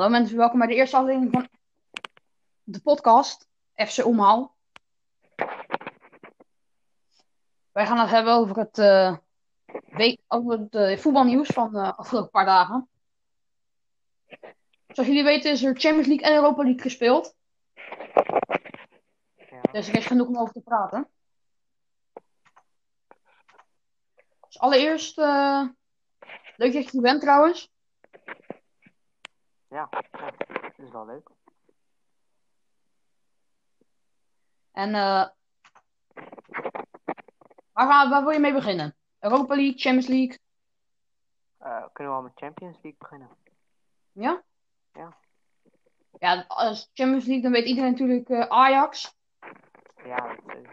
Hallo mensen, welkom bij de eerste aflevering van de podcast FC Omhaal. Wij gaan het hebben over het voetbalnieuws van de afgelopen paar dagen. Zoals jullie weten is er Champions League en Europa League gespeeld. Dus er is genoeg om over te praten. Dus allereerst, leuk dat je hier bent trouwens. Ja, dat is wel leuk. En waar wil je mee beginnen? Europa League, Champions League? Kunnen we al met Champions League beginnen? Ja? Ja, als Champions League, dan weet iedereen natuurlijk Ajax. Ja, dat is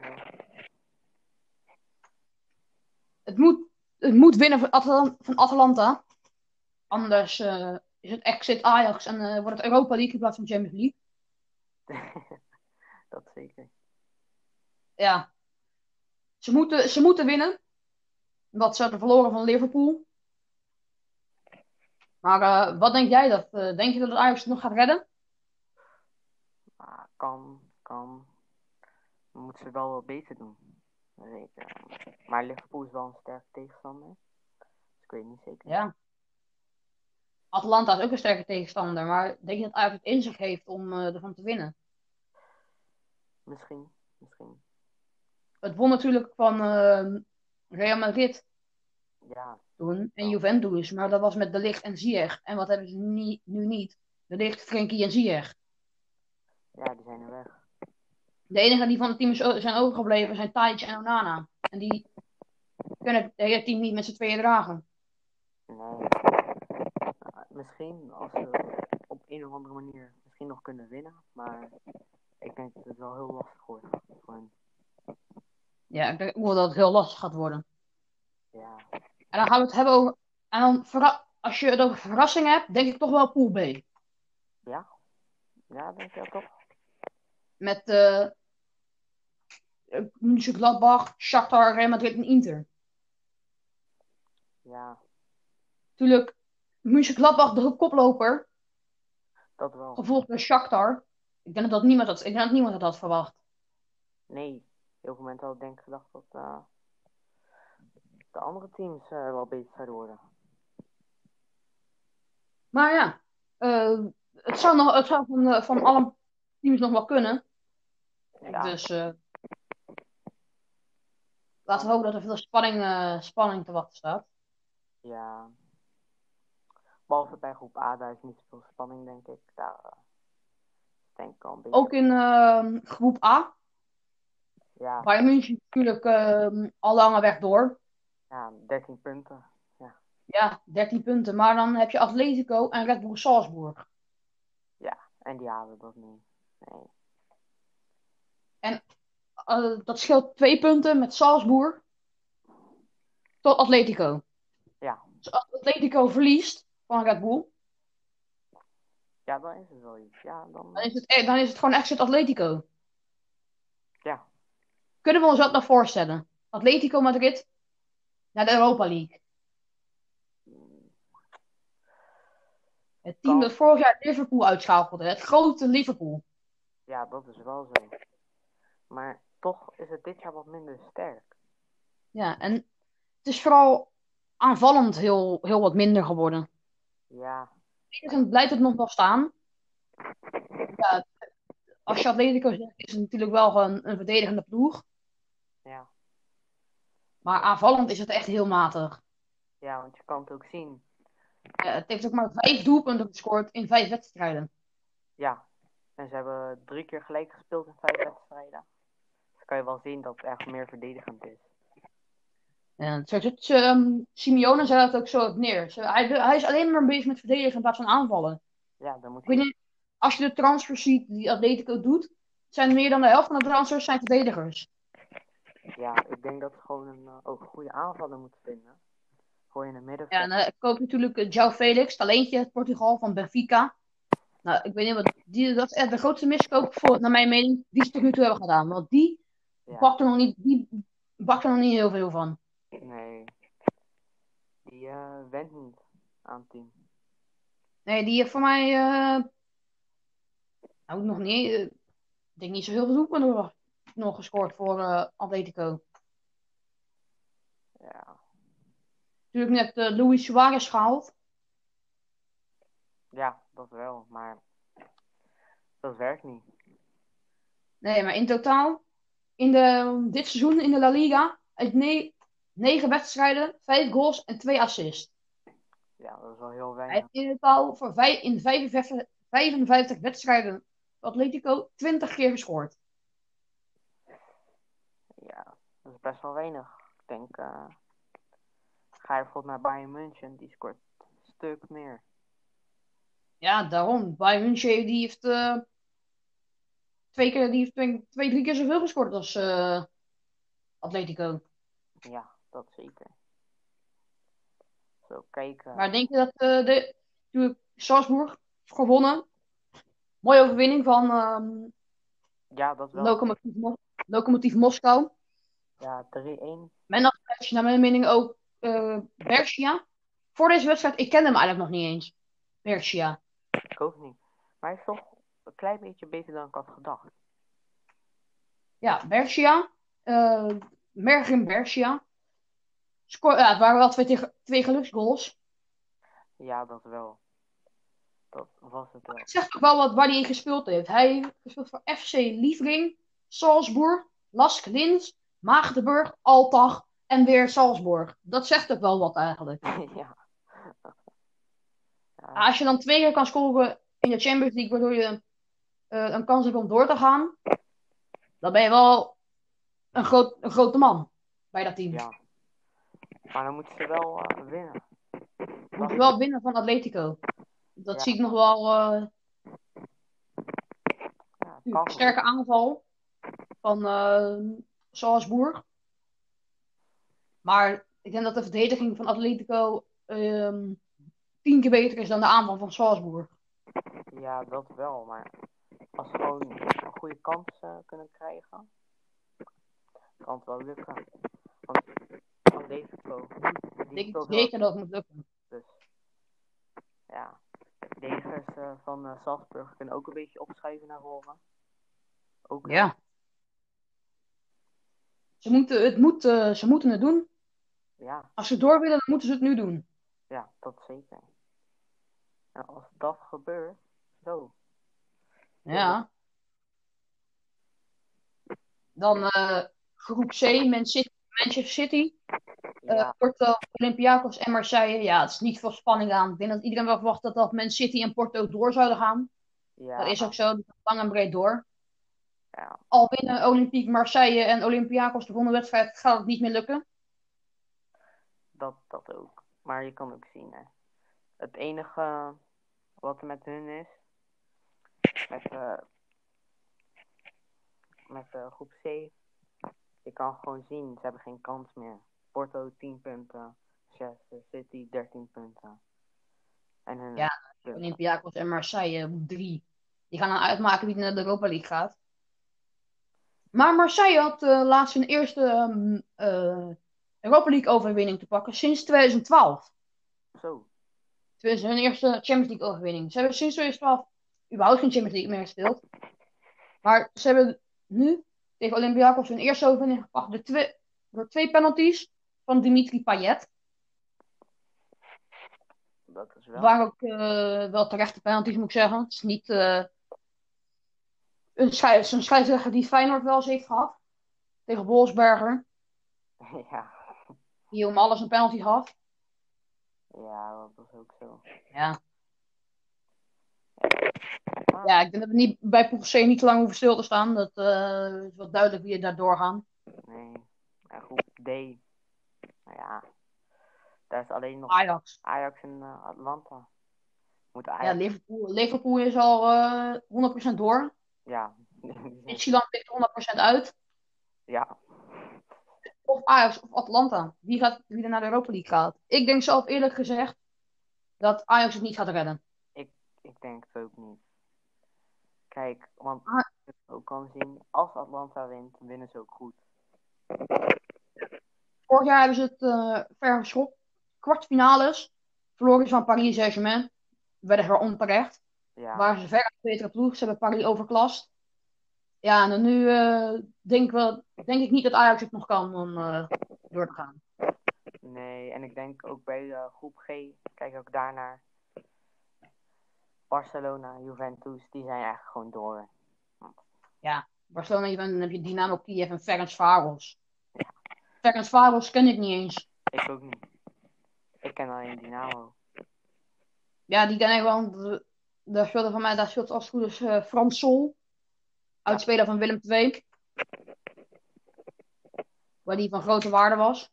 wel. Het moet winnen van Atalanta. Anders is het exit Ajax en wordt het Europa League in plaats van Champions League. Dat zeker. Ja. Ze moeten winnen. Omdat ze hadden verloren van Liverpool. Maar wat denk jij? Denk je dat het Ajax het nog gaat redden? Kan. We moeten ze wel wat beter doen. Zeker. Maar Liverpool is wel een sterke tegenstander. Dus ik weet niet zeker. Ja. Atlanta is ook een sterke tegenstander. Maar denk je dat Ajax het in zich heeft om ervan te winnen? Misschien. Het won natuurlijk van Real Madrid. Ja. Toen. En Juventus. Maar dat was met De Licht en Ziyech. En wat hebben ze nu niet? De Licht, Frenkie en Ziyech. Ja, die zijn er weg. De enige die van het team zijn overgebleven zijn Tadić en Onana. En die kunnen het hele team niet met z'n tweeën dragen. Nee. Misschien als we op een of andere manier misschien nog kunnen winnen. Maar ik denk dat het wel heel lastig wordt. Gewoon. Ja, ik denk ook wel dat het heel lastig gaat worden. Ja. En dan gaan we het hebben over... En dan als je het over verrassing hebt, denk ik toch wel Pool B. Ja? Ja, denk ik wel toch. Met Mönchengladbach, Shakhtar, Real Madrid en Inter. Ja. Natuurlijk, Mönchengladbach de koploper. Dat wel. Gevolgd door Shakhtar. Ik denk dat niemand dat verwacht. Nee, heel veel mensen hadden denk ik gedacht dat de andere teams wel beter zouden worden. Maar ja, het zou van alle teams nog wel kunnen. Ja. Dus laten we hopen dat er veel spanning te wachten staat. Ja. Behalve bij groep A, daar is niet zoveel spanning, denk ik. Daar denk ik al een beetje. Ook in groep A. Ja. Bayern München natuurlijk al lange weg door. Ja, 13 punten. Ja, 13 punten. Maar dan heb je Atletico en Red Bull Salzburg. Ja, en die halen dat niet. Nee. En dat scheelt 2 punten met Salzburg tot Atletico. Ja. Dus als Atletico verliest van Red Bull... Ja, dan is het wel iets. Ja, dan is het gewoon echt zit Atletico. Ja. Kunnen we ons dat nog voorstellen? Atletico Madrid naar de Europa League. Het team dat vorig jaar Liverpool uitschakelde. Het grote Liverpool. Ja, dat is wel zo. Maar toch is het dit jaar wat minder sterk. Ja, en het is vooral aanvallend heel wat minder geworden. Ja. Het blijft het nog wel staan. Ja, als je Atletico zegt, is het natuurlijk wel een verdedigende ploeg. Ja. Maar aanvallend is het echt heel matig. Ja, want je kan het ook zien. Ja, het heeft ook maar 5 doelpunten gescoord in 5 wedstrijden. Ja, en ze hebben 3 keer gelijk gespeeld in 5 wedstrijden. Dus kan je wel zien dat het echt meer verdedigend is. Ja, Simeone zei dat ook zo op neer. Hij is alleen maar bezig met verdedigen in plaats van aanvallen. Ja, dan moet je... Als je de transfers ziet die Atletico doet, zijn meer dan de helft van de transfers zijn verdedigers. Ja, ik denk dat ze gewoon ook goede aanvallen moeten vinden. Gooi in het midden. Ja, en dan koop je natuurlijk João Felix, talentje uit Portugal van Benfica. Nou, ik weet niet wat... Dat is echt de grootste miskoop, naar mijn mening, die ze tot nu toe hebben gedaan. Want die bakt er nog niet heel veel van. Nee. Die went niet aan het team. Nee, die heeft voor mij nou, nog niet. Ik denk niet zo heel veel doelpunten nog gescoord voor Atletico. Ja. Natuurlijk net Luis Suarez gehaald. Ja, dat wel, maar dat werkt niet. Nee, maar in totaal, dit seizoen in de La Liga, uit 9 wedstrijden, 5 goals en 2 assists. Ja, dat is wel heel weinig. Hij heeft in totaal voor 55 wedstrijden Atletico 20 keer gescoord. Ja, dat is best wel weinig. Ik denk, ga je bijvoorbeeld naar Bayern München, die scoort een stuk meer. Ja, daarom. Bayern München die heeft, 2, 3 keer zoveel gescoord als Atletico. Ja, dat zeker. Zo kijken. Maar denk je dat de Salzburg gewonnen? Mooie overwinning van ja, dat wel. Lokomotief Moskou. Ja, 3-1. Men had naar mijn mening ook Berisha. Voor deze wedstrijd, ik ken hem eigenlijk nog niet eens. Berisha. Ik ook niet. Maar hij is toch een klein beetje beter dan ik had gedacht. Ja, Berisha. Mërgim Berisha. Ja, het waren wel twee geluksgoals. Ja, dat wel. Dat was het wel. Het zegt ook wel wat waar hij in gespeeld heeft. Hij heeft gespeeld voor FC Lievering, Salzburg, LASK Linz, Magdeburg, Altach en weer Salzburg. Dat zegt ook wel wat eigenlijk. Ja. Ja. Als je dan 2 keer kan scoren in de Champions League, waardoor je een kans hebt om door te gaan, dan ben je wel een grote man bij dat team. Ja. Maar dan moeten ze wel winnen. Moeten ze wel winnen van Atletico. Dat zie ik nog wel. Ja, een sterke aanval van Salzburg. Maar ik denk dat de verdediging van Atletico 10 keer beter is dan de aanval van Salzburg. Ja, dat wel. Maar als ze gewoon een goede kans kunnen krijgen, kan het wel lukken. Want Atletico, ik zeker dat het moet lukken. Dus ja, de legers van Salzburg kunnen ook een beetje opschuiven naar voren. Ook, ja. Ze moeten het doen. Ja. Als ze door willen, dan moeten ze het nu doen. Ja, dat zeker. En als dat gebeurt, zo. Ja. Dan groep C, Manchester City. Porto, Olympiakos en Marseille. Ja, het is niet veel spanning aan. Ik denk dat iedereen wel verwacht dat Manchester City en Porto door zouden gaan. Ja. Dat is ook zo. Die gaan lang en breed door. Ja. Al binnen Olympique Marseille en Olympiakos de volgende wedstrijd gaat het niet meer lukken. Dat ook. Maar je kan ook zien, hè. Het enige wat er met hun is, met groep C, je kan gewoon zien, ze hebben geen kans meer. Porto 10 punten, Manchester City 13 punten. En hun Olympiakos en Marseille 3. Die gaan dan uitmaken wie naar de Europa League gaat. Maar Marseille had laatst hun eerste Europa League overwinning te pakken sinds 2012. Zo. Toen is hun eerste Champions League overwinning. Ze hebben sinds 2012 überhaupt geen Champions League meer gespeeld. Maar ze hebben nu tegen Olympiakos hun eerste overwinning gepakt door 2 penalties van Dimitri Payet. Dat is wel. Dat waren ook wel terechte penalties, moet ik zeggen. Het is niet een scheidsrechter die Feyenoord wel eens heeft gehad. Tegen Wolfsberger. Ja. Die om alles een penalty gaf. Ja, dat was ook zo. Ja. Ja, ik denk dat we niet, bij Poel C niet te lang hoeven stil te staan. Dat is wel duidelijk wie er daar doorgaan. Nee. En groep D. Nou ja. Daar is alleen nog Ajax en Atlanta. Ja, Liverpool is al 100% door. Ja. Midtjylland ligt 100% uit. Ja. Of Ajax of Atlanta. Wie er naar de Europa League gaat. Ik denk zelf eerlijk gezegd dat Ajax het niet gaat redden. Ik denk het ook niet. Kijk, want je ook kan zien, als Atlanta wint, winnen ze ook goed. Vorig jaar hebben ze het ver geschopt. Kwartfinales. Verloren van Paris Saint-Germain. 0-1. weliswaar onterecht. Ja. Waar ze verre betere ploeg, ze hebben Paris overklast. Ja, en dan nu denk ik niet dat Ajax het nog kan om door te gaan. Nee, en ik denk ook bij groep G, kijk ook daarnaar. Barcelona, Juventus, die zijn eigenlijk gewoon door. Ja, Barcelona, Juventus, dan heb je Dynamo Kiev en Ferencvaros. Ja. Ferencvaros ken ik niet eens. Ik ook niet. Ik ken alleen Dynamo. Ja, die ken ik wel. Daar speelde van mij, daar speelt als het goed is Frans Sol. Uitspeler van Willem II. Waar die van grote waarde was.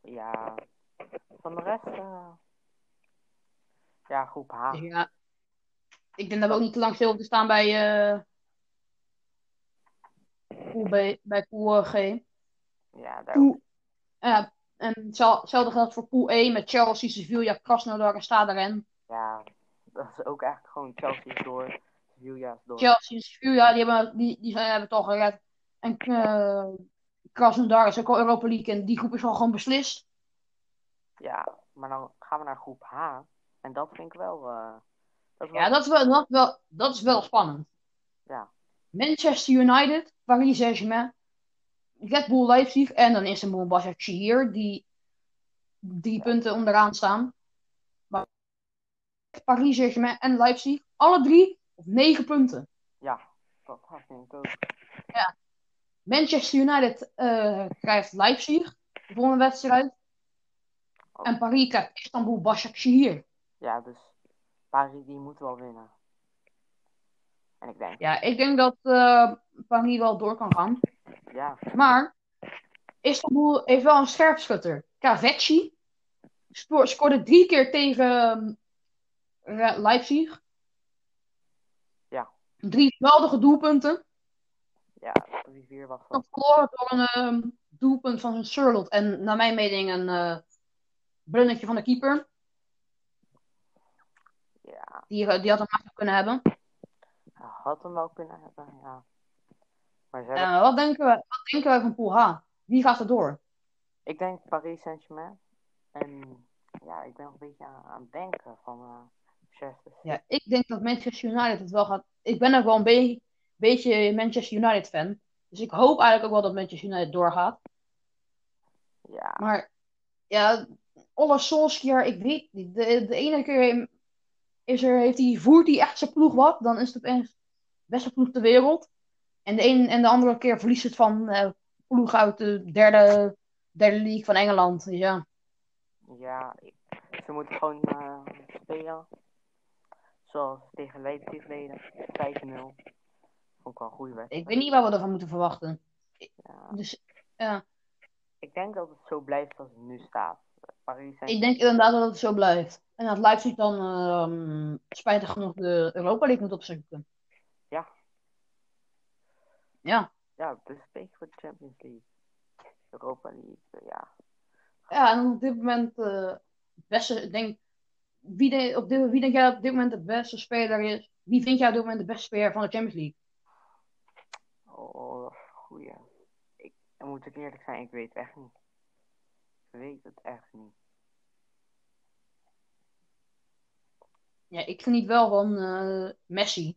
Ja. Van de rest... Ja, groep H. Ja. Ik denk dat we ook niet te lang stil hoeven te staan bij... bij Pool G. Ja, daar ook. En hetzelfde geldt voor Pool E met Chelsea, Sevilla, Krasnodar en Stadaren. Ja, dat is ook eigenlijk gewoon Chelsea door... Chelsea en Sevilla, die hebben het al gered. En Krasnodar is ook al Europa League en die groep is al gewoon beslist. Ja, maar dan gaan we naar groep H. En dat vind ik wel... Ja, dat is wel spannend. Ja. Manchester United, Paris Saint-Germain, Red Bull Leipzig en dan is er Mönchengladbach die 3 punten onderaan staan. Maar Paris Saint-Germain en Leipzig, alle 3... Of 9 punten. Ja, dat vind ik ook. Ja. Manchester United krijgt Leipzig. De volgende wedstrijd. Oh. En Paris krijgt Istanbul, Başakşehir. Ja, dus Paris die moet wel winnen. En ik denk... Ja, ik denk dat Paris wel door kan gaan. Ja. Maar Istanbul heeft wel een scherpschutter. Kavecsi scoorde 3 keer tegen Leipzig. 3 geweldige doelpunten. Ja, 3-4 was dat. Verloren door een doelpunt van zijn Sørloth. En naar mijn mening een brunnetje van de keeper. Ja. Die had hem makkelijk kunnen hebben. Had hem wel kunnen hebben, ja. Maar wat denken wij van Pool H? Wie gaat er door? Ik denk Paris Saint-Germain. En ja, ik ben nog een beetje aan het denken van... Ja, ik denk dat Manchester United het wel gaat... Ik ben ook wel een beetje Manchester United fan. Dus ik hoop eigenlijk ook wel dat Manchester United doorgaat. Ja. Maar ja, Ole Solskjaer, ik weet niet. De ene keer voert hij echt zijn ploeg wat. Dan is het opeens beste ploeg ter wereld. En de andere keer verliest het van ploeg uit de derde league van Engeland. Dus ja. Ja, ze moeten gewoon spelen. Zoals tegen Leipzig leden. 5-0. Vond ik wel een goede wedstrijd. Ik weet niet wat we ervan moeten verwachten. Ja. Dus, ja. Ik denk dat het zo blijft als het nu staat. Ik denk inderdaad dat het zo blijft. En dat Leipzig dan spijtig genoeg de Europa League moet opzoeken. Ja. Ja. Ja, dus een beetje voor de Champions League. Europa League, ja. Ja, en op dit moment het beste, ik denk... Wie denk jij op dit moment de beste speler is? Wie vind jij op dit moment de beste speler van de Champions League? Oh, dat is een goeie. Dan moet ik eerlijk zijn, ik weet het echt niet. Ik weet het echt niet. Ja, ik geniet wel van Messi.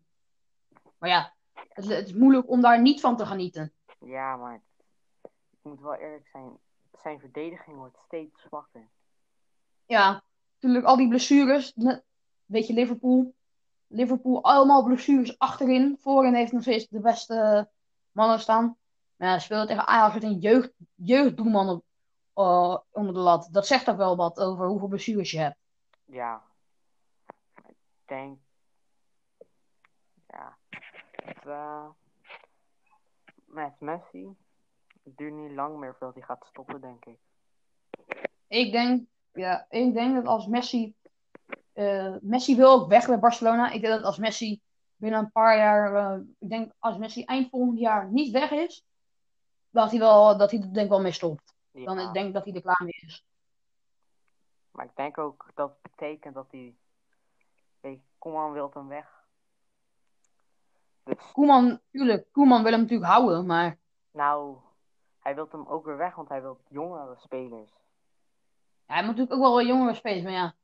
Maar ja, het is moeilijk om daar niet van te genieten. Ja, maar ik moet wel eerlijk zijn. Zijn verdediging wordt steeds zwakker. Ja. Natuurlijk, al die blessures. Weet je, Liverpool, allemaal blessures achterin. Voorin heeft nog steeds de beste mannen staan. Maar ja, speelde tegen Ajax met een jeugddoelman onder de lat. Dat zegt toch wel wat over hoeveel blessures je hebt. Ja. Ik denk... Ja. Met Messi. Het duurt niet lang meer voordat hij gaat stoppen, denk ik. Ik denk dat als Messi... Messi wil ook weg bij Barcelona. Ik denk dat als Messi binnen een paar jaar... ik denk als Messi eind volgend jaar niet weg is... Dat hij mee stopt. Ja. Dan ik denk dat hij er klaar mee is. Maar ik denk ook dat het betekent dat hij... Koeman wil hem weg. Dus... Koeman wil hem natuurlijk houden, maar... Nou, hij wil hem ook weer weg, want hij wil jongere spelers... Ja, hij moet natuurlijk ook wel wat jongere spelers, maar ja.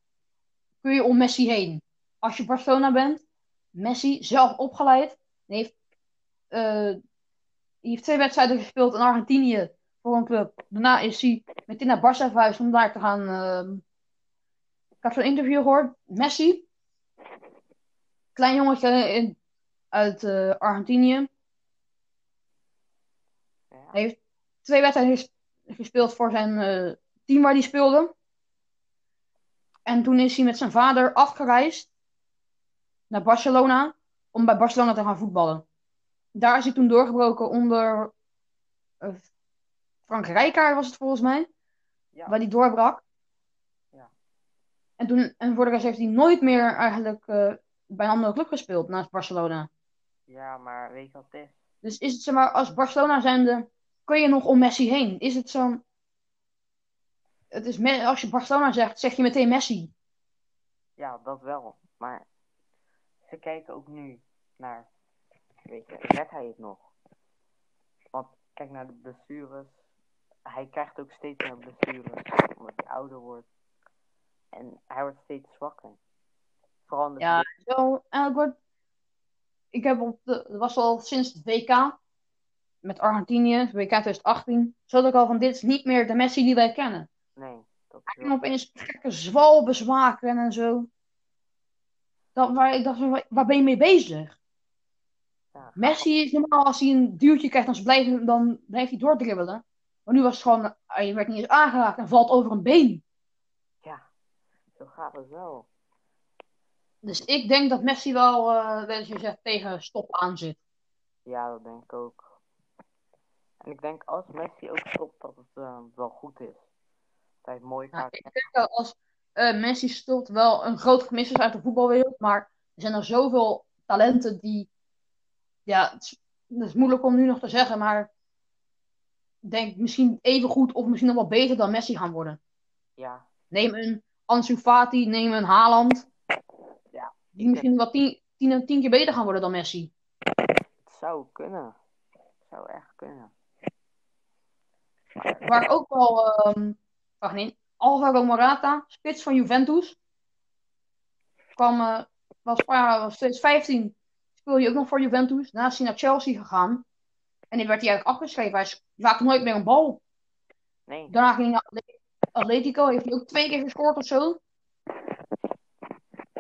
kun je om Messi heen. Als je Barcelona bent, Messi zelf opgeleid. Hij heeft 2 wedstrijden gespeeld in Argentinië voor een club. Daarna is hij meteen naar Barça verhuisd om daar te gaan. Ik heb zo'n interview gehoord. Messi, klein jongetje uit Argentinië. Hij heeft 2 wedstrijden gespeeld voor zijn team waar hij speelde. En toen is hij met zijn vader afgereisd naar Barcelona om bij Barcelona te gaan voetballen. Daar is hij toen doorgebroken onder Frank Rijkaard was het volgens mij. Ja. Waar hij doorbrak. Ja. En voor de rest heeft hij nooit meer eigenlijk bij een andere club gespeeld naast Barcelona. Ja, maar weet je wat het is? Dus is het zeg maar, als Barcelona zijnde, kun je nog om Messi heen? Is het zo? Het is als je Barcelona zegt, zeg je meteen Messi. Ja, dat wel. Maar ze kijken ook nu naar, weet je, redt hij het nog? Want kijk naar de blessures. Hij krijgt ook steeds meer blessures, omdat hij ouder wordt. En hij wordt steeds zwakker. Vooral in de het was al sinds het WK met Argentinië, WK 2018, zat ik al van dit is niet meer de Messi die wij kennen. Nee. Hij ging opeens gekke zwalbes maken en zo. Ik dacht, waar ben je mee bezig? Ja, Messi is normaal, als hij een duwtje krijgt, dan blijft hij doordribbelen. Maar nu was het gewoon, hij werd niet eens aangeraakt en valt over een been. Ja, zo gaat het wel. Dus ik denk dat Messi wel, weleens gezegd, tegen stop aan zit. Ja, dat denk ik ook. En ik denk als Messi ook stopt, dat het wel goed is. Dat mooi gaat. Ja, ik denk dat als Messi stopt, wel een groot gemis is uit de voetbalwereld. Maar er zijn er zoveel talenten die... Ja, het is moeilijk om nu nog te zeggen, maar... Ik denk misschien even goed of misschien nog wel beter dan Messi gaan worden. Ja. Neem een Ansu Fati, neem een Haaland... Die misschien wel 10 keer beter gaan worden dan Messi. Het zou kunnen. Het zou echt kunnen. Waar ook wel... Alvaro Morata, spits van Juventus. Was 2015. Speelde hij ook nog voor Juventus. Daarna is hij naar Chelsea gegaan. En dan werd hij eigenlijk afgeschreven. Hij raakte nooit meer een bal. Nee. Daarna ging hij naar Atletico. Heeft hij ook 2 keer gescoord of zo.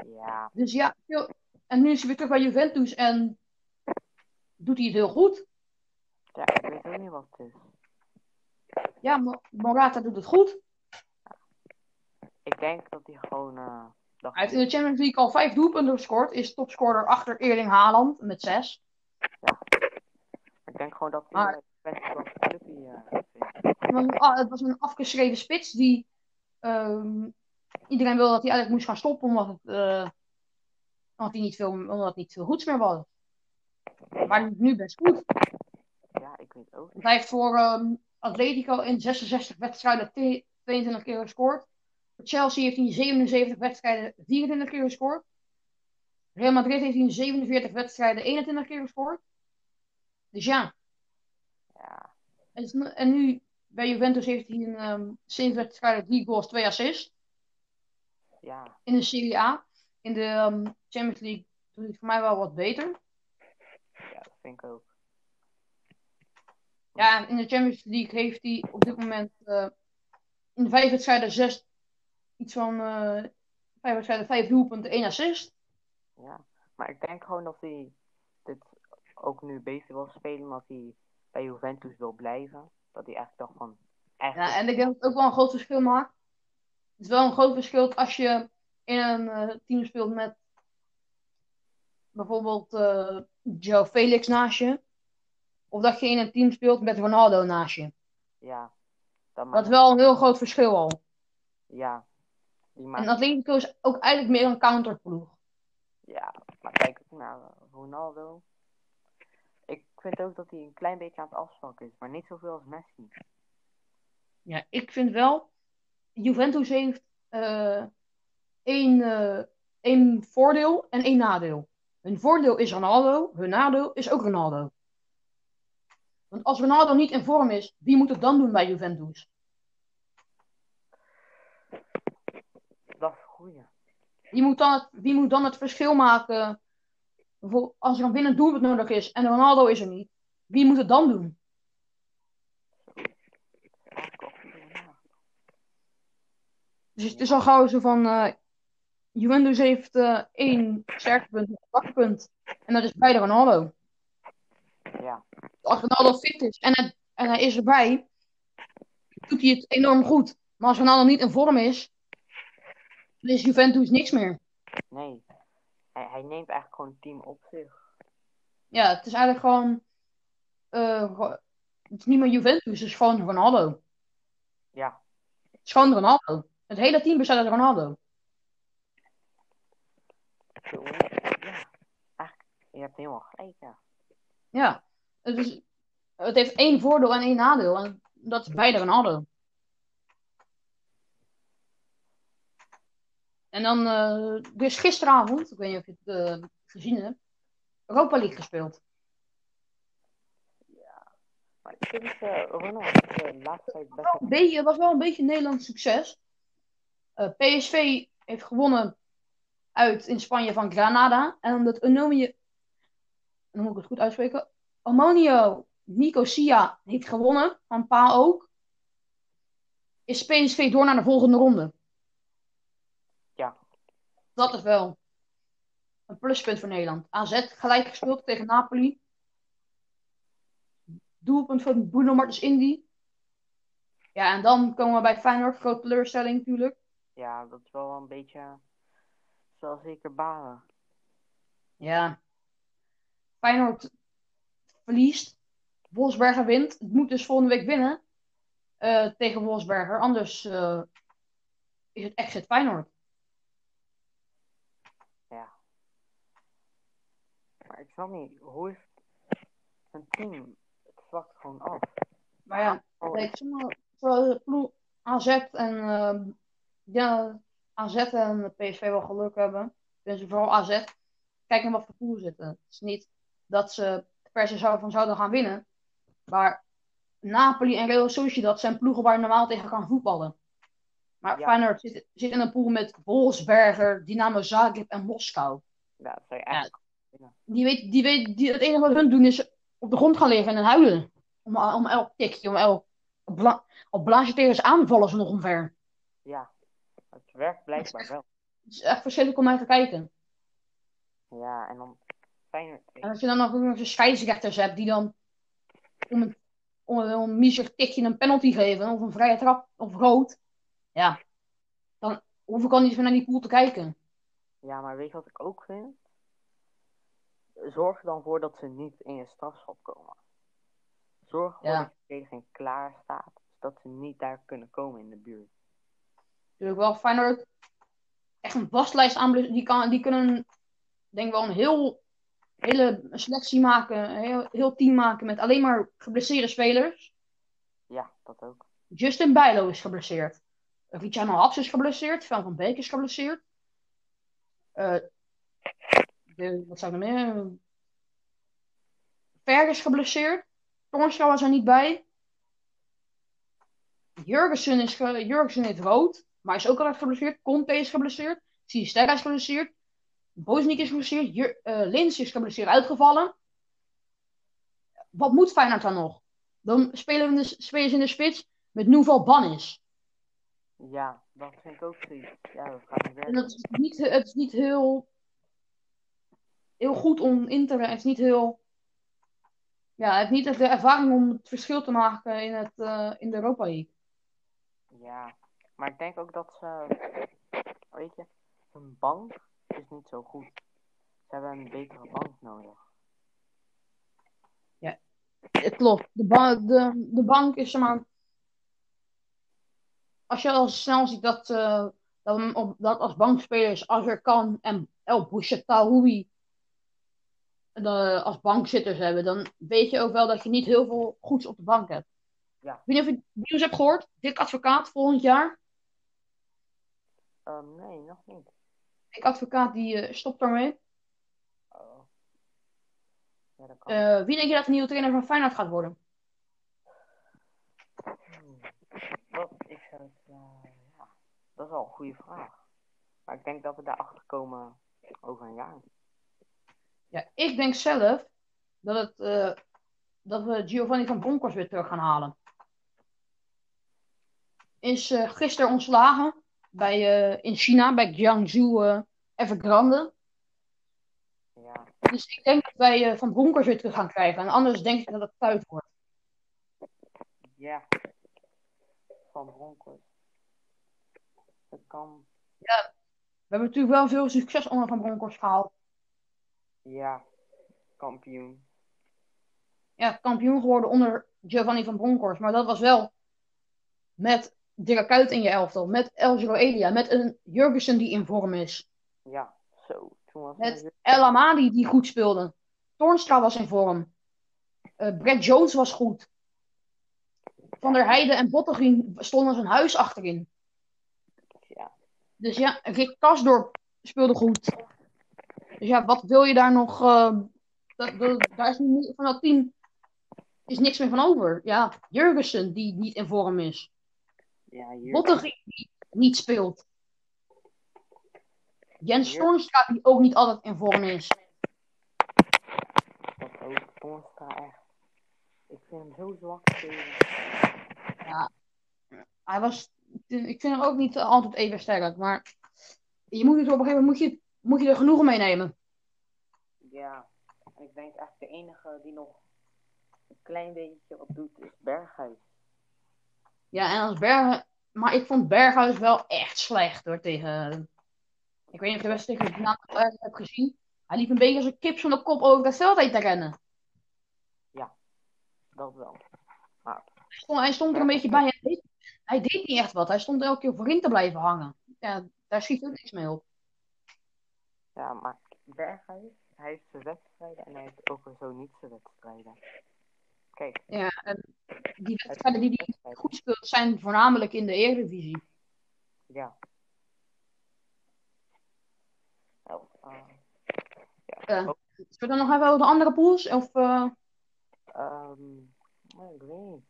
Ja. Dus ja, en nu is hij weer terug bij Juventus en doet hij het heel goed. Ja, ik weet ook niet wat het is. Ja, Morata doet het goed. Ja. Ik denk dat hij gewoon... hij heeft in de Champions League al 5 doelpunten gescoord. Is topscorer achter Erling Haaland met 6. Ja. Ik denk gewoon dat hij... Maar... Het was een afgeschreven spits die... Iedereen wilde dat hij eigenlijk moest gaan stoppen omdat het niet veel goeds meer was. Maar hij doet nu best goed. Ja, ik weet ook. Hij heeft voor Atletico in 66 wedstrijden 22 keer gescoord. Voor Chelsea heeft hij in 77 wedstrijden 24 keer gescoord. Real Madrid heeft hij in 47 wedstrijden 21 keer gescoord. Dus ja. En nu bij Juventus heeft hij in 7 wedstrijden 3 goals, 2 assists. Ja. In de Serie A. In de Champions League doet het voor mij wel wat beter. Ja, dat vind ik ook. Ja, in de Champions League heeft hij op dit moment in 5 wedstrijden 6 iets van 5 wedstrijden 5 doelpunten 1 assist. Ja, maar ik denk gewoon dat hij dit ook nu beter wil spelen omdat hij bij Juventus wil blijven. Dat hij eigenlijk dacht van... Ja, en ik denk dat het ook wel een groot verschil maakt. Het is wel een groot verschil als je in een team speelt met bijvoorbeeld Joe Felix naast je. Of dat je in een team speelt met Ronaldo naast je. Ja. Dat is wel een heel groot verschil al. Ja. En Atletico is ook eigenlijk meer een counterploeg. Ja, maar kijk ook naar Ronaldo. Ik vind ook dat hij een klein beetje aan het afzwakken is. Maar niet zoveel als Messi. Ja, ik vind wel... Juventus heeft één voordeel en één nadeel. Hun voordeel is Ronaldo, hun nadeel is ook Ronaldo. Want als Ronaldo niet in vorm is, wie moet het dan doen bij Juventus? Dat is goed, ja. Wie moet dan het verschil maken als er een winnend doelpunt nodig is en Ronaldo is er niet? Wie moet het dan doen? Dus het is al gauw zo van... Juventus heeft één sterke punt, een zwakke punt. En dat is bij de Ronaldo. Ja. Als Ronaldo fit is en hij is erbij, doet hij het enorm goed. Maar als Ronaldo niet in vorm is, dan is Juventus niks meer. Nee. Hij neemt eigenlijk gewoon het team op zich. Ja, het is eigenlijk gewoon... het is niet meer Juventus, het is gewoon Ronaldo. Ja. Het is gewoon Ronaldo. Het hele team bestaat uit Ronaldo. Ja, eigenlijk, je hebt helemaal gelijk, ja. Ja, het heeft één voordeel en één nadeel. En dat is beide Ronaldo. En dan, dus gisteravond, ik weet niet of je het gezien hebt, Europa League gespeeld. Ja, maar ik vind Ronaldo de laatste tijd best... Het was wel een beetje een Nederlands succes. PSV heeft gewonnen uit in Spanje van Granada. En omdat dan moet ik het goed uitspreken. Omonio Nicosia heeft gewonnen, van PAOK, is PSV door naar de volgende ronde. Ja. Dat is wel een pluspunt voor Nederland. AZ gelijk gespeeld tegen Napoli. Doelpunt van Bruno Martins Indy. Ja, en dan komen we bij Feyenoord. Grote teleurstelling natuurlijk. Ja, dat is wel een beetje... Wel zeker balen. Ja. Feyenoord verliest. Wolfsberger wint. Het moet dus volgende week winnen. Tegen Wolfsberger. Anders is het exit Feyenoord. Ja. Maar ik snap niet. Hoe is een team? Het vlakt gewoon af. Maar ja. AZ en PSV wel geluk hebben. Dus vooral AZ. Kijk naar wat voor pool zitten. Het is niet dat ze per se zouden gaan winnen. Maar Napoli en Real Sociedad zijn ploegen waar je normaal tegen kan voetballen. Maar ja. Feyenoord zit in een pool met Wolfsberger, Dynamo Zagreb en Moskou. Ja, dat zou je eigenlijk... Ja. Die het enige wat hun doen is op de grond gaan liggen en huilen. Om elk tikje, om elk blaasje tegen ze aanvallen ze nog omver. Ja. Het werkt blijkbaar wel. Het is echt verschrikkelijk om naar te kijken. Ja, en dan... En als je dan nog een scheidsrechters hebt die dan om een miezig tikje een penalty geven of een vrije trap of rood. Ja. Dan hoef ik al niet meer naar die pool te kijken. Ja, maar weet je wat ik ook vind? Zorg er dan voor dat ze niet in je strafschop komen. Zorg ervoor dat de verdediging klaar staat, zodat ze niet daar kunnen komen in de buurt. Natuurlijk wel, Feyenoord echt een waslijst aan. Die kunnen, denk ik wel, hele selectie maken. Een heel team maken met alleen maar geblesseerde spelers. Ja, dat ook. Justin Bijlo is geblesseerd. Richard Haps is geblesseerd. Van Beek is geblesseerd. Wat zou ik nog meer? Berg is geblesseerd. Toornstra was er niet bij. Jurgensen heeft rood. Maar is ook altijd geblesseerd. Conte is geblesseerd. Sinisterra is geblesseerd. Bosnik is geblesseerd. Linz is geblesseerd uitgevallen. Wat moet Feyenoord dan nog? Dan spelen ze in de spits met Nouvel Banis. Ja, dat vind ik ook zoiets. Ja, dat gaat niet werken. En het is niet heel goed om in te... Het is niet heel... Ja, hij heeft niet echt de ervaring om het verschil te maken in de Europa League. Ja, maar ik denk ook dat ze... Weet je, hun bank is niet zo goed. Ze hebben een betere bank nodig. Ja, het klopt. De bank is, zeg maar... Als je al snel ziet dat als bankspelers Azarkan en El Bouchatahoui als bankzitters hebben, dan weet je ook wel dat je niet heel veel goeds op de bank hebt. Ja. Ik weet niet of je het nieuws hebt gehoord. Dick Advocaat volgend jaar. Nee, nog niet. Dick Advocaat die stopt daarmee. Oh. Ja, dat kan. Wie denk je dat de nieuwe trainer van Feyenoord gaat worden? Dat is wel een goede vraag. Maar ik denk dat we daar achter komen over een jaar. Ja, ik denk zelf dat we Giovanni van Bronckhorst weer terug gaan halen. Is gisteren ontslagen in China bij Jiangsu Evergrande. Ja. Dus ik denk dat wij Van Bronckhorst weer terug gaan krijgen. En anders denk ik dat het Kuyt wordt. Ja. Van Bronckhorst. Dat kan. Ja. We hebben natuurlijk wel veel succes onder Van Bronckhorst gehaald. Ja. Kampioen. Ja, kampioen geworden onder Giovanni Van Bronckhorst. Maar dat was wel met Dirk Kuyt in je elftal. Met El Giro Elia. Met een Jurgensen die in vorm is. Ja, zo. Met El Amadi die goed speelde. Toornstra was in vorm. Brett Jones was goed. Van der Heijden en Bottegien stonden zijn huis achterin. Ja. Dus ja, Rick Karsdorp speelde goed. Dus ja, wat wil je daar nog... daar is niet, van dat team is niks meer van over. Ja, Jurgensen die niet in vorm is. Ja, Bottegien die niet speelt. Jens Toornstra die ook niet altijd in vorm is. Dat ook, Toornstra echt. Ik vind hem zo zwak. Ja. Ik vind hem ook niet altijd even sterk. Maar je moet het op een gegeven moment moet je er genoegen mee nemen. Ja. Ik denk echt de enige die nog een klein beetje op doet is Berghuis. Ja, en als Berghuis... Maar ik vond Berghuis wel echt slecht hoor tegen... Ik weet niet of je de beste tegen Dynamo hebt gezien. Hij liep een beetje als een kip zonder kop over het veld heen te rennen. Ja, dat wel. Maar... Hij stond er een beetje bij. Hij deed niet echt wat. Hij stond elke keer voorin te blijven hangen. Ja, daar schiet ook niks mee op. Ja, maar Berghuis, hij heeft zijn wedstrijden en hij heeft ook zo niet zijn wedstrijden. Kijk. Ja, en die wedstrijden die hij goed speelt zijn voornamelijk in de Eredivisie. Ja. Zullen we dan nog even over de andere pools? Of, ik weet niet.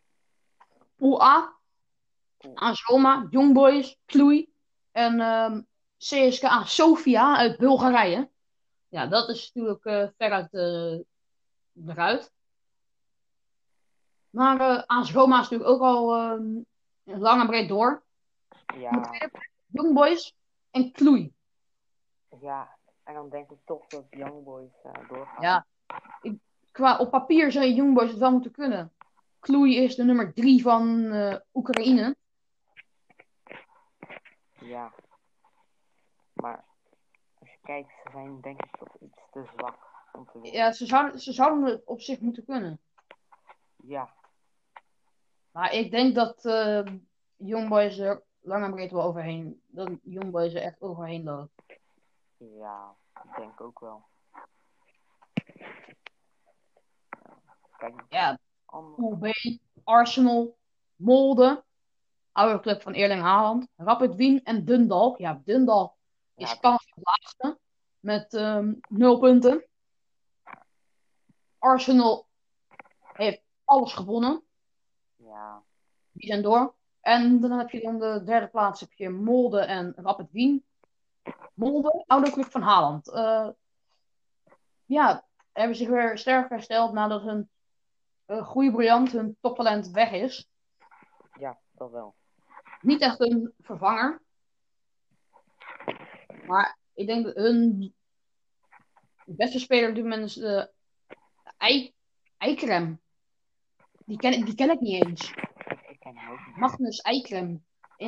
Pool A. Angeloma, Young Boys, Cluj. En CSKA Sofia uit Bulgarije. Ja, dat is natuurlijk veruit eruit. Maar Angeloma is natuurlijk ook al lang en breed door. Ja. Young Boys en Cluj. Ja. En dan denk ik toch dat Young Boys doorgaan. Ja, op papier zou Young Boys het wel moeten kunnen. Cluj is de nummer 3 van Oekraïne. Ja. Maar als je kijkt, ze zijn denk ik toch iets te zwak om te doen. Ja, ze zouden het op zich moeten kunnen. Ja. Maar ik denk dat Young Boys er lang en breed wel overheen... Dat Young Boys er echt overheen loopt. Ja, ik denk ook wel. Kijk, ja, Pool B, Arsenal, Molde, oude club van Erling Haaland, Rapid Wien en Dundalk. Ja, Dundalk is kans van laatste met 0 punten. Arsenal heeft alles gewonnen. Ja. Die zijn door. En dan heb je in de derde plaats heb je Molde en Rapid Wien. Molde, oude club van Haaland. Hebben zich weer sterk hersteld nadat hun goede briljant, hun toptalent weg is. Ja, dat wel. Niet echt een vervanger. Maar ik denk dat hun beste speler op dit moment is Eikrem. Die ken ik niet eens. Ik ken hem ook niet. Magnus Eikrem. Hij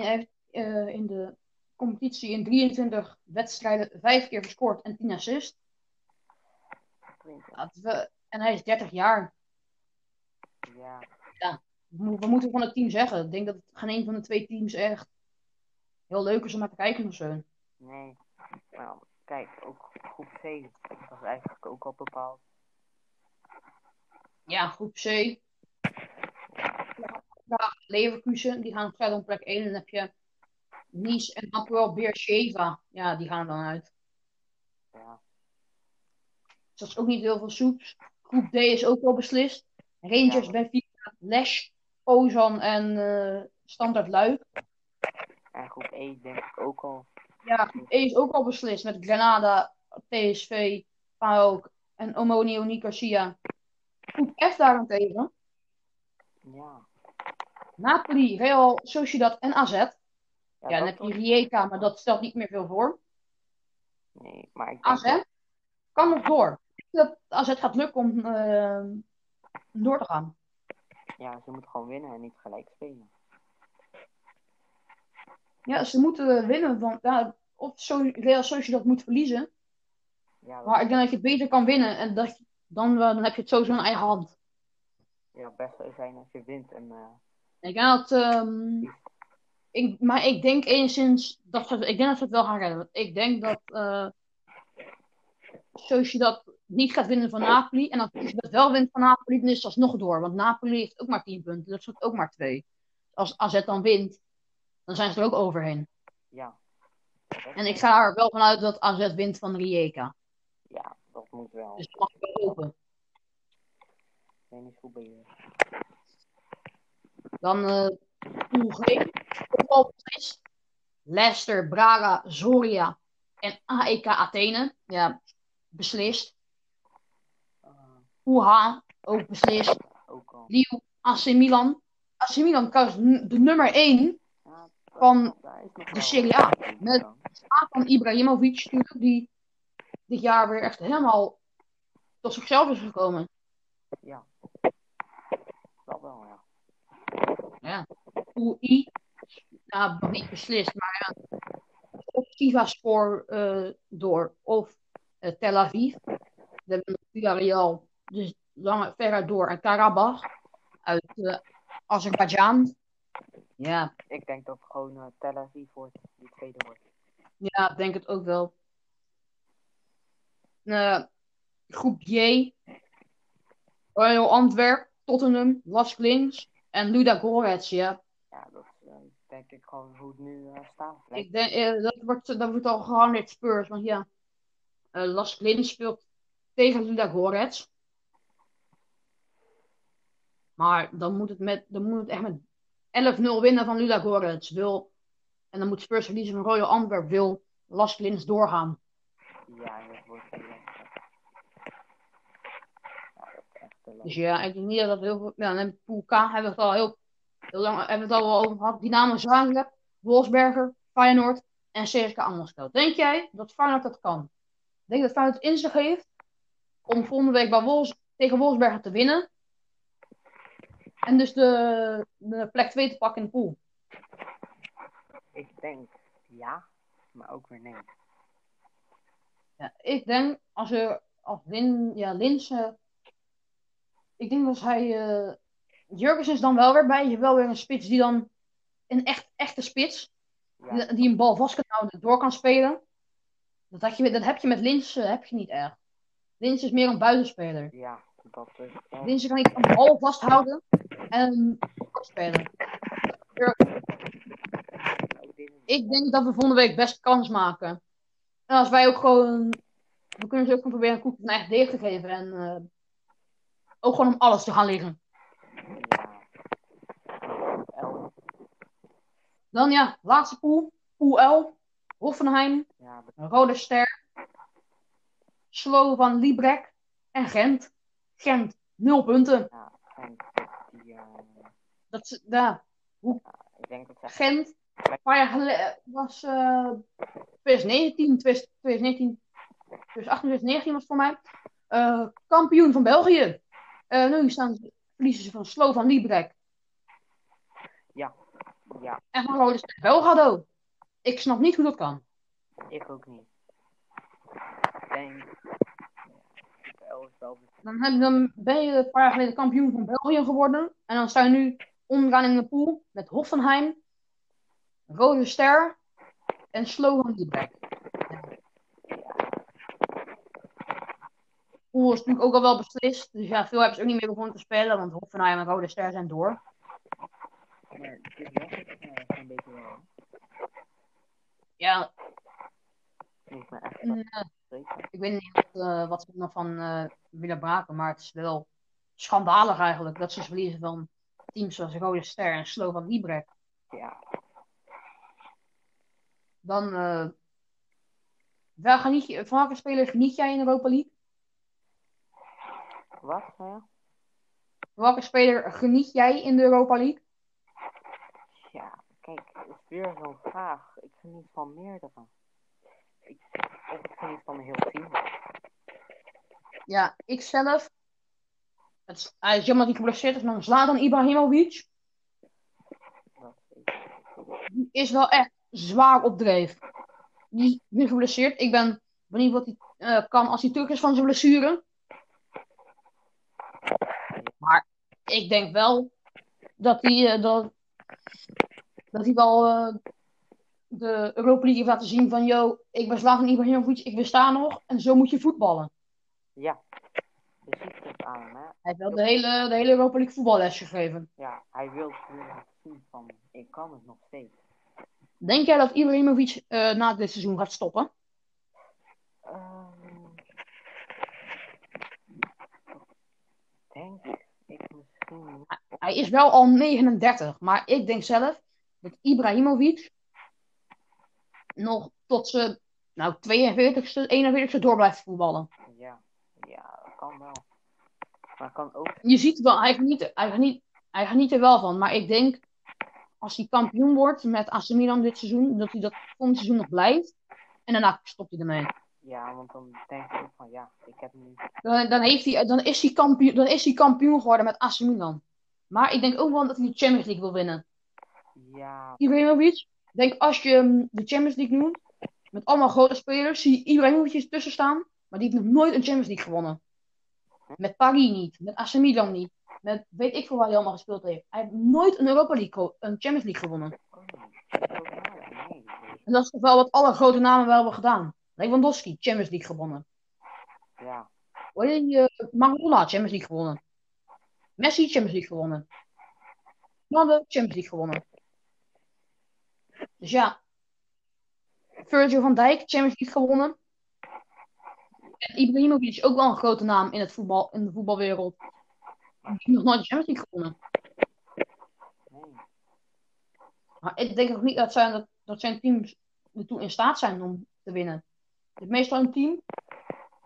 heeft in de competitie in 23 wedstrijden 5 keer gescoord en 10 assists. En hij is 30 jaar. Ja. We moeten van het team zeggen. Ik denk dat geen een van de twee teams echt heel leuk is om naar te kijken of zo. Nee. Nou, kijk, ook groep C was eigenlijk ook al bepaald. Ja, groep C. Ja, Leverkusen, die gaan verder om plek 1 en dan heb je Nice en Apoel Beersheva. Ja, die gaan dan uit. Ja. Dus dat is ook niet heel veel soeps. Groep D is ook wel beslist. Rangers, ja. Benfica, Lech, Ozan en Standard Luik. En groep E denk ik ook al. Ja, is ook al beslist met Granada, PSV, PAOK en Omonio Nicosia. Goed, F daarentegen. Ja. Napoli, Real Sociedad en AZ. Ja, dan heb je Rijeka, maar dat stelt niet meer veel voor. Nee, maar ik AZ dat... kan nog door. Dat AZ gaat lukken om door te gaan. Ja, ze moeten gewoon winnen en niet gelijk spelen. Ja, ze moeten winnen, want ja, of Real Sociedad moet verliezen. Ja, dat... Maar ik denk dat je het beter kan winnen en dat je, dan heb je het sowieso in eigen hand. Ja, het beste is zijn als je wint. En, ik denk dat... ik denk enigszins... Ik denk dat ze het wel gaan redden. Want ik denk dat... Sociedad niet gaat winnen van Napoli. En als Sociedad wel wint van Napoli, dan is het alsnog door. Want Napoli heeft ook maar 10 punten. Dat is ook maar 2. Als AZ dan wint, dan zijn ze er ook overheen. Ja. En ik ga er wel vanuit dat AZ wint van Rijeka. Ja, dat moet wel. Dus dat mag wel open. Ik weet niet hoe bij je. Dan... Pool G. Leicester, Braga, Zorya en AEK Athene. Ja, beslist. UH, ook beslist. Lille, AC Milan. AC Milan is de nummer 1 van de Serie A. Met Zlatan Ibrahimovic, die dit jaar weer echt helemaal tot zichzelf is gekomen. Ja, dat wel, ja. Ja. UI, nou, niet beslist, maar ja. Of Sivasspor door, of Tel Aviv. We hebben Villarreal, dus langer verder door. En Karabach uit Azerbeidzjan. Ja. Ik denk dat gewoon Tel Aviv wordt, die tweede wordt. Ja, ik denk het ook wel. Groep J. Royal Antwerp, Tottenham, LASK Linz en Ludogorets, ja. Ja, dat denk ik gewoon hoe het nu staat. Ik denk, dat wordt al gehandeld Spurs. Want ja, LASK Linz speelt tegen Ludogorets. Maar dan moet het echt met 11-0 winnen van Ludogorets. En dan moet Spurs verliezen van Royal Antwerp. Wil LASK Linz doorgaan. Ja, dat wordt heel lastig. Ja, dat is echt heel lastig. Dus ja, ik denk niet dat heel veel... Ja, en Poel K hebben we het al heel lang hebben we het al over gehad. Dynamo Zagreb, Wolfsberger, Feyenoord en CSKA Moskou. Denk jij dat Feyenoord dat kan? Denk dat Feyenoord in zich heeft om volgende week bij tegen Wolfsberger te winnen? En dus de plek 2 te pakken in de pool? Ik denk ja, maar ook weer nee. Ja, ik denk ik denk dat hij... Jurgensen is dan wel weer bij. Je hebt wel weer een spits die dan... Een echte spits. Ja. Die een bal vast kan houden en door kan spelen. Dat heb je met Linz heb je niet echt. Linz is meer een buitenspeler. Ja, dat is... Linz kan een bal vasthouden en spelen. Ik denk dat we volgende week best kans maken. En als wij ook gewoon... We kunnen ze ook proberen een koek van eigen deeg te geven. En ook gewoon om alles te gaan liggen. Dan ja, laatste pool. Pool L. Hoffenheim. Ja, Rode Ster. Slovan Liberec. En Gent. Gent, 0 punten. Ja, Gent. Ik denk dat Gent. Een paar jaar geleden was 2019, 2018, 2019 was het voor mij. Kampioen van België. Nu verliezen ze van Slovan Liberec. Ja. Ja. En van Rode Ster Belgrado. Ik snap niet hoe dat kan. Ik ook niet. Ik denk... Dan ben je een paar jaar geleden kampioen van België geworden. En dan sta je nu onderaan in de pool met Hoffenheim, Rode Ster en Slovan Liberec. De pool is natuurlijk ook al wel beslist. Dus ja, veel hebben ze ook niet meer begonnen te spelen. Want Hoffenheim en Rode Ster zijn door. Maar het is wel een beetje wel. Ja. Ik weet niet wat ze nog van willen maken, maar het is wel schandalig eigenlijk dat ze verliezen van teams zoals Rode Ster en Slovan Liberec. Ja. Dan Van welke speler geniet jij in Europa League? Wacht, nou ja. Welke speler geniet jij in de Europa League? Ja, kijk, het is weer zo'n vraag. Ik geniet van meerdere. Ik geniet van een heel team. Ja, ik zelf. Hij is jammer dat hij geblesseerd is, maar Zlatan Ibrahimovic is wel echt zwaar op dreef. Die is geblesseerd. Ik ben benieuwd wat hij kan als hij terug is van zijn blessure. Maar ik denk wel dat hij wel de Europa League heeft laten zien van yo, ik ben Zlatan Ibrahimovic, ik besta nog en zo moet je voetballen. Ja. Je ziet het aan, hè? Hij heeft wel de hele Europa League voetballes gegeven. Ja, hij wil het zien van, ik kan het nog steeds. Denk jij dat Ibrahimovic na dit seizoen gaat stoppen? Denk ik misschien. Hij is wel al 39, maar ik denk zelf dat Ibrahimovic nog tot zijn 42e, 41e door blijft voetballen. Ja, dat kan wel. Maar kan ook... Je ziet wel, hij geniet er wel van. Maar ik denk, als hij kampioen wordt met AC Milan dit seizoen, dat hij dat volgend seizoen nog blijft. En daarna stopt hij ermee. Ja, want dan denk ik ook van, ja, ik heb nu... Dan is hij kampioen geworden met AC Milan. Maar ik denk ook wel dat hij de Champions League wil winnen. Ja. Ibrahimovic, denk als je de Champions League noemt, met allemaal grote spelers, zie je Ibrahimovic tussen staan. Maar die heeft nog nooit een Champions League gewonnen. Met Paris niet. Met AC Milan niet. Met weet ik veel waar hij allemaal gespeeld heeft. Hij heeft nooit een Europa League, een Champions League gewonnen. En dat is toch wel wat alle grote namen wel hebben gedaan. Lewandowski, Champions League gewonnen. Ja. Maradona, Champions League gewonnen. Messi, Champions League gewonnen. Ronaldo, Champions League gewonnen. Dus ja. Virgil van Dijk, Champions League gewonnen. En Ibrahimovic is ook wel een grote naam in het voetbal, in de voetbalwereld. Die heeft nog nooit de Champions League gewonnen. Nee. Maar ik denk ook niet dat zijn teams ertoe in staat zijn om te winnen. Dus meestal een team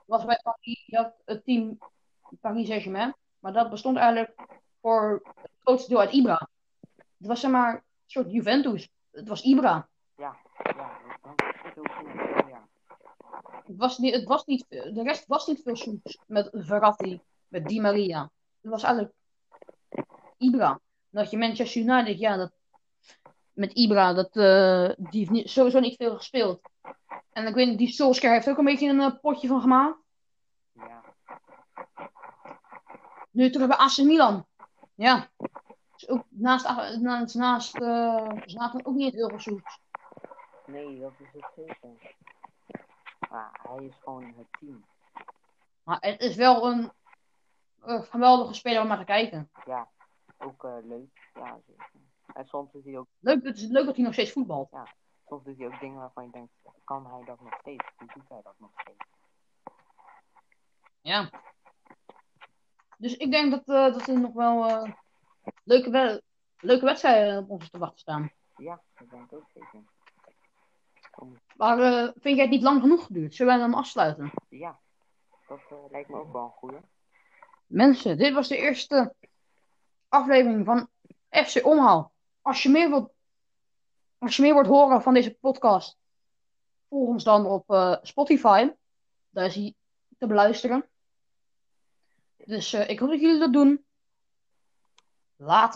was bij Paris, het team Paris Saint-Germain. Maar dat bestond eigenlijk voor het grootste deel uit Ibra. Het was zeg maar een soort Juventus. Het was Ibra. Ja. De rest was niet veel soeps met Verratti, met Di Maria. Het was eigenlijk Ibra. Dat je Manchester United, met Ibra, die heeft sowieso niet veel gespeeld. En ik weet niet, die Solskjaer heeft ook een beetje een potje van gemaakt. Ja. Nu terug bij AC Milan. Ja. Dus ook naast ook niet heel veel soeps. Nee, dat is het zeker. Maar hij is gewoon het team. Maar het is wel een geweldige speler om naar te kijken. Ja, ook leuk. Ja, zeker. En soms is hij ook... Het is leuk dat hij nog steeds voetbalt. Ja, soms doet hij ook dingen waarvan je denkt, kan hij dat nog steeds? Hoe doet hij dat nog steeds? Ja. Dus ik denk dat er nog wel leuke wedstrijden op ons te wachten staan. Ja, dat denk ik ook zeker. Maar vind jij het niet lang genoeg geduurd? Zullen wij dan afsluiten? Ja, dat lijkt me ook wel een goede. Mensen, dit was de eerste aflevering van FC Omhaal. Als je meer wilt horen van deze podcast, volg ons dan op Spotify. Daar is hij te beluisteren. Dus ik hoop dat jullie dat doen. Later.